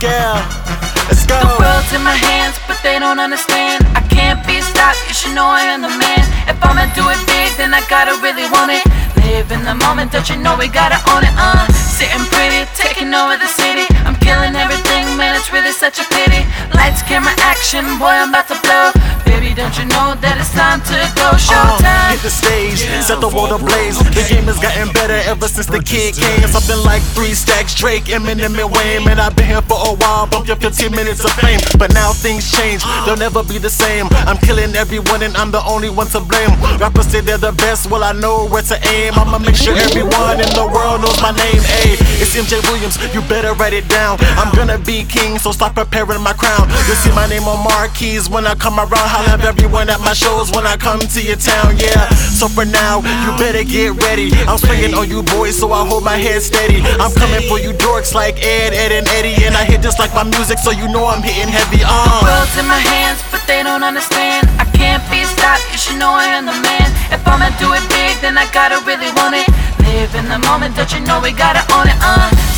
girl. Let's go. The world's in my hands, but they don't understand. I can't be stopped, you should know I am the man. If I'ma do it big, then I gotta really want it. Live in the moment, don't you know we gotta own it, Sitting pretty, taking over the city. I'm killing everything, man, it's really such a pity. Lights, camera, action, boy, I'm about to blow. Baby, don't you know that it's time to go? Showtime. Hit the stage, set the world ablaze. The game has gotten better ever since the kid came. Something like 3 stacks, Drake, Eminem, and Wayne. Man, I've been here for a while, bumped up 15 minutes of fame. But now things change, they'll never be the same. I'm killing everyone and I'm the only one to blame. Rappers say they're the best, well I know where to aim. I'ma make sure everyone in the world knows my name. Ayy, it's MJ Williams, you better write it down. I'm gonna be king, so stop preparing my crown. You'll see my name on marquees when I come around. I'll have everyone at my shows when I come to your town, yeah. So for now, you better get ready. I'm swinging on you boys, so I hold my head steady. I'm coming for you dorks like Ed, and Eddie. And I hit just like my music, so you know I'm hitting heavy on. The world's in my hands, but they don't understand. I can't be stopped, you should know I am the man. If I'ma do it big, then I gotta really want it. Live in the moment, don't you know we gotta own it,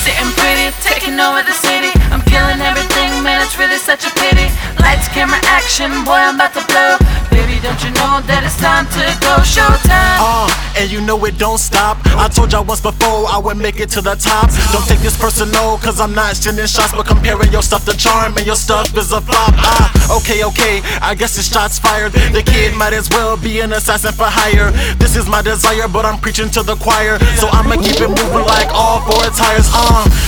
Sitting pretty, taking over the city. I'm killing everything, man, it's really such a pity. Lights, camera, action, boy, I'm about to blow. Baby, don't you know that it's time to go? Showtime. And you know it don't stop. I told y'all once before I would make it to the top. Don't take this personal, cause I'm not sending shots, but comparing your stuff to charm and your stuff is a flop. Okay, I guess the shots fired. The kid might as well be an assassin for hire. This is my desire, but I'm preaching to the choir. So I'ma keep it moving like all 4 tires.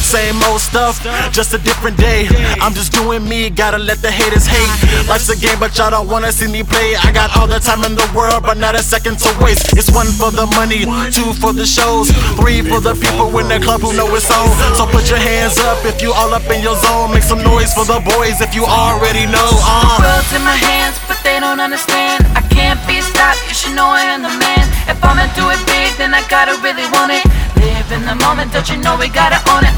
Same old stuff, just a different day. I'm just doing me, gotta let the haters hate. Life's a game, but y'all don't wanna see me play. I got all the time in the world, but not a second to waste. It's 1 for the money, 2 for the shows, 3 for the people in the club who know it's on. So put your hands up if you all up in your zone. Make some noise for the boys if you already know. The world's in my hands, but they don't understand. I can't be stopped, you should know I am the man. If I'ma do it big, then I gotta really want it. Live in the moment, don't you know we gotta own it,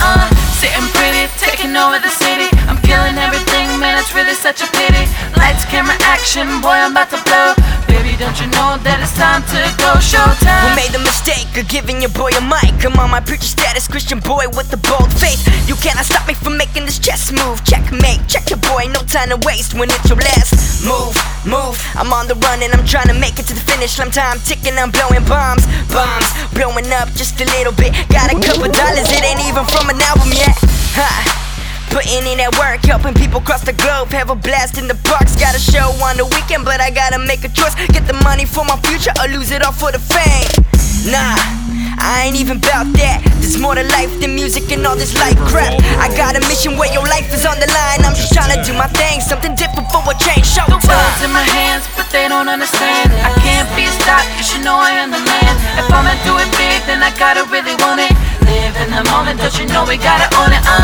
Sitting pretty, taking over the city. I'm killing everything, man, it's really such a pity. Lights, camera, action, boy, I'm about to blow. Baby, don't you know that it's time to go? Showtime. We made the mistake of giving your boy a mic. Come on, my preacher status, Christian boy with the bold faith. You cannot stop me from making this chess move. Checkmate, check your boy, no time to waste when it's your last move. I'm on the run and I'm trying to make it to the finish line. Time ticking, I'm blowing bombs, blowing up just a little bit. Got a couple dollars, it ain't even from an album yet. Putting in that work, helping people cross the globe. Have a blast in the parks. Got a show on the weekend, but I gotta make a choice. Get the money for my future or lose it all for the fame. Nah, I ain't even about that. There's more to life than music and all this light crap. I got a mission where your life is on the line. I'm just trying to do my thing, something different for a change. Showtime. My hands, but they don't understand. I can't be stopped, you should know I am the man. If I'ma do it big, then I gotta really want it. Live in the moment, don't you know we gotta own it,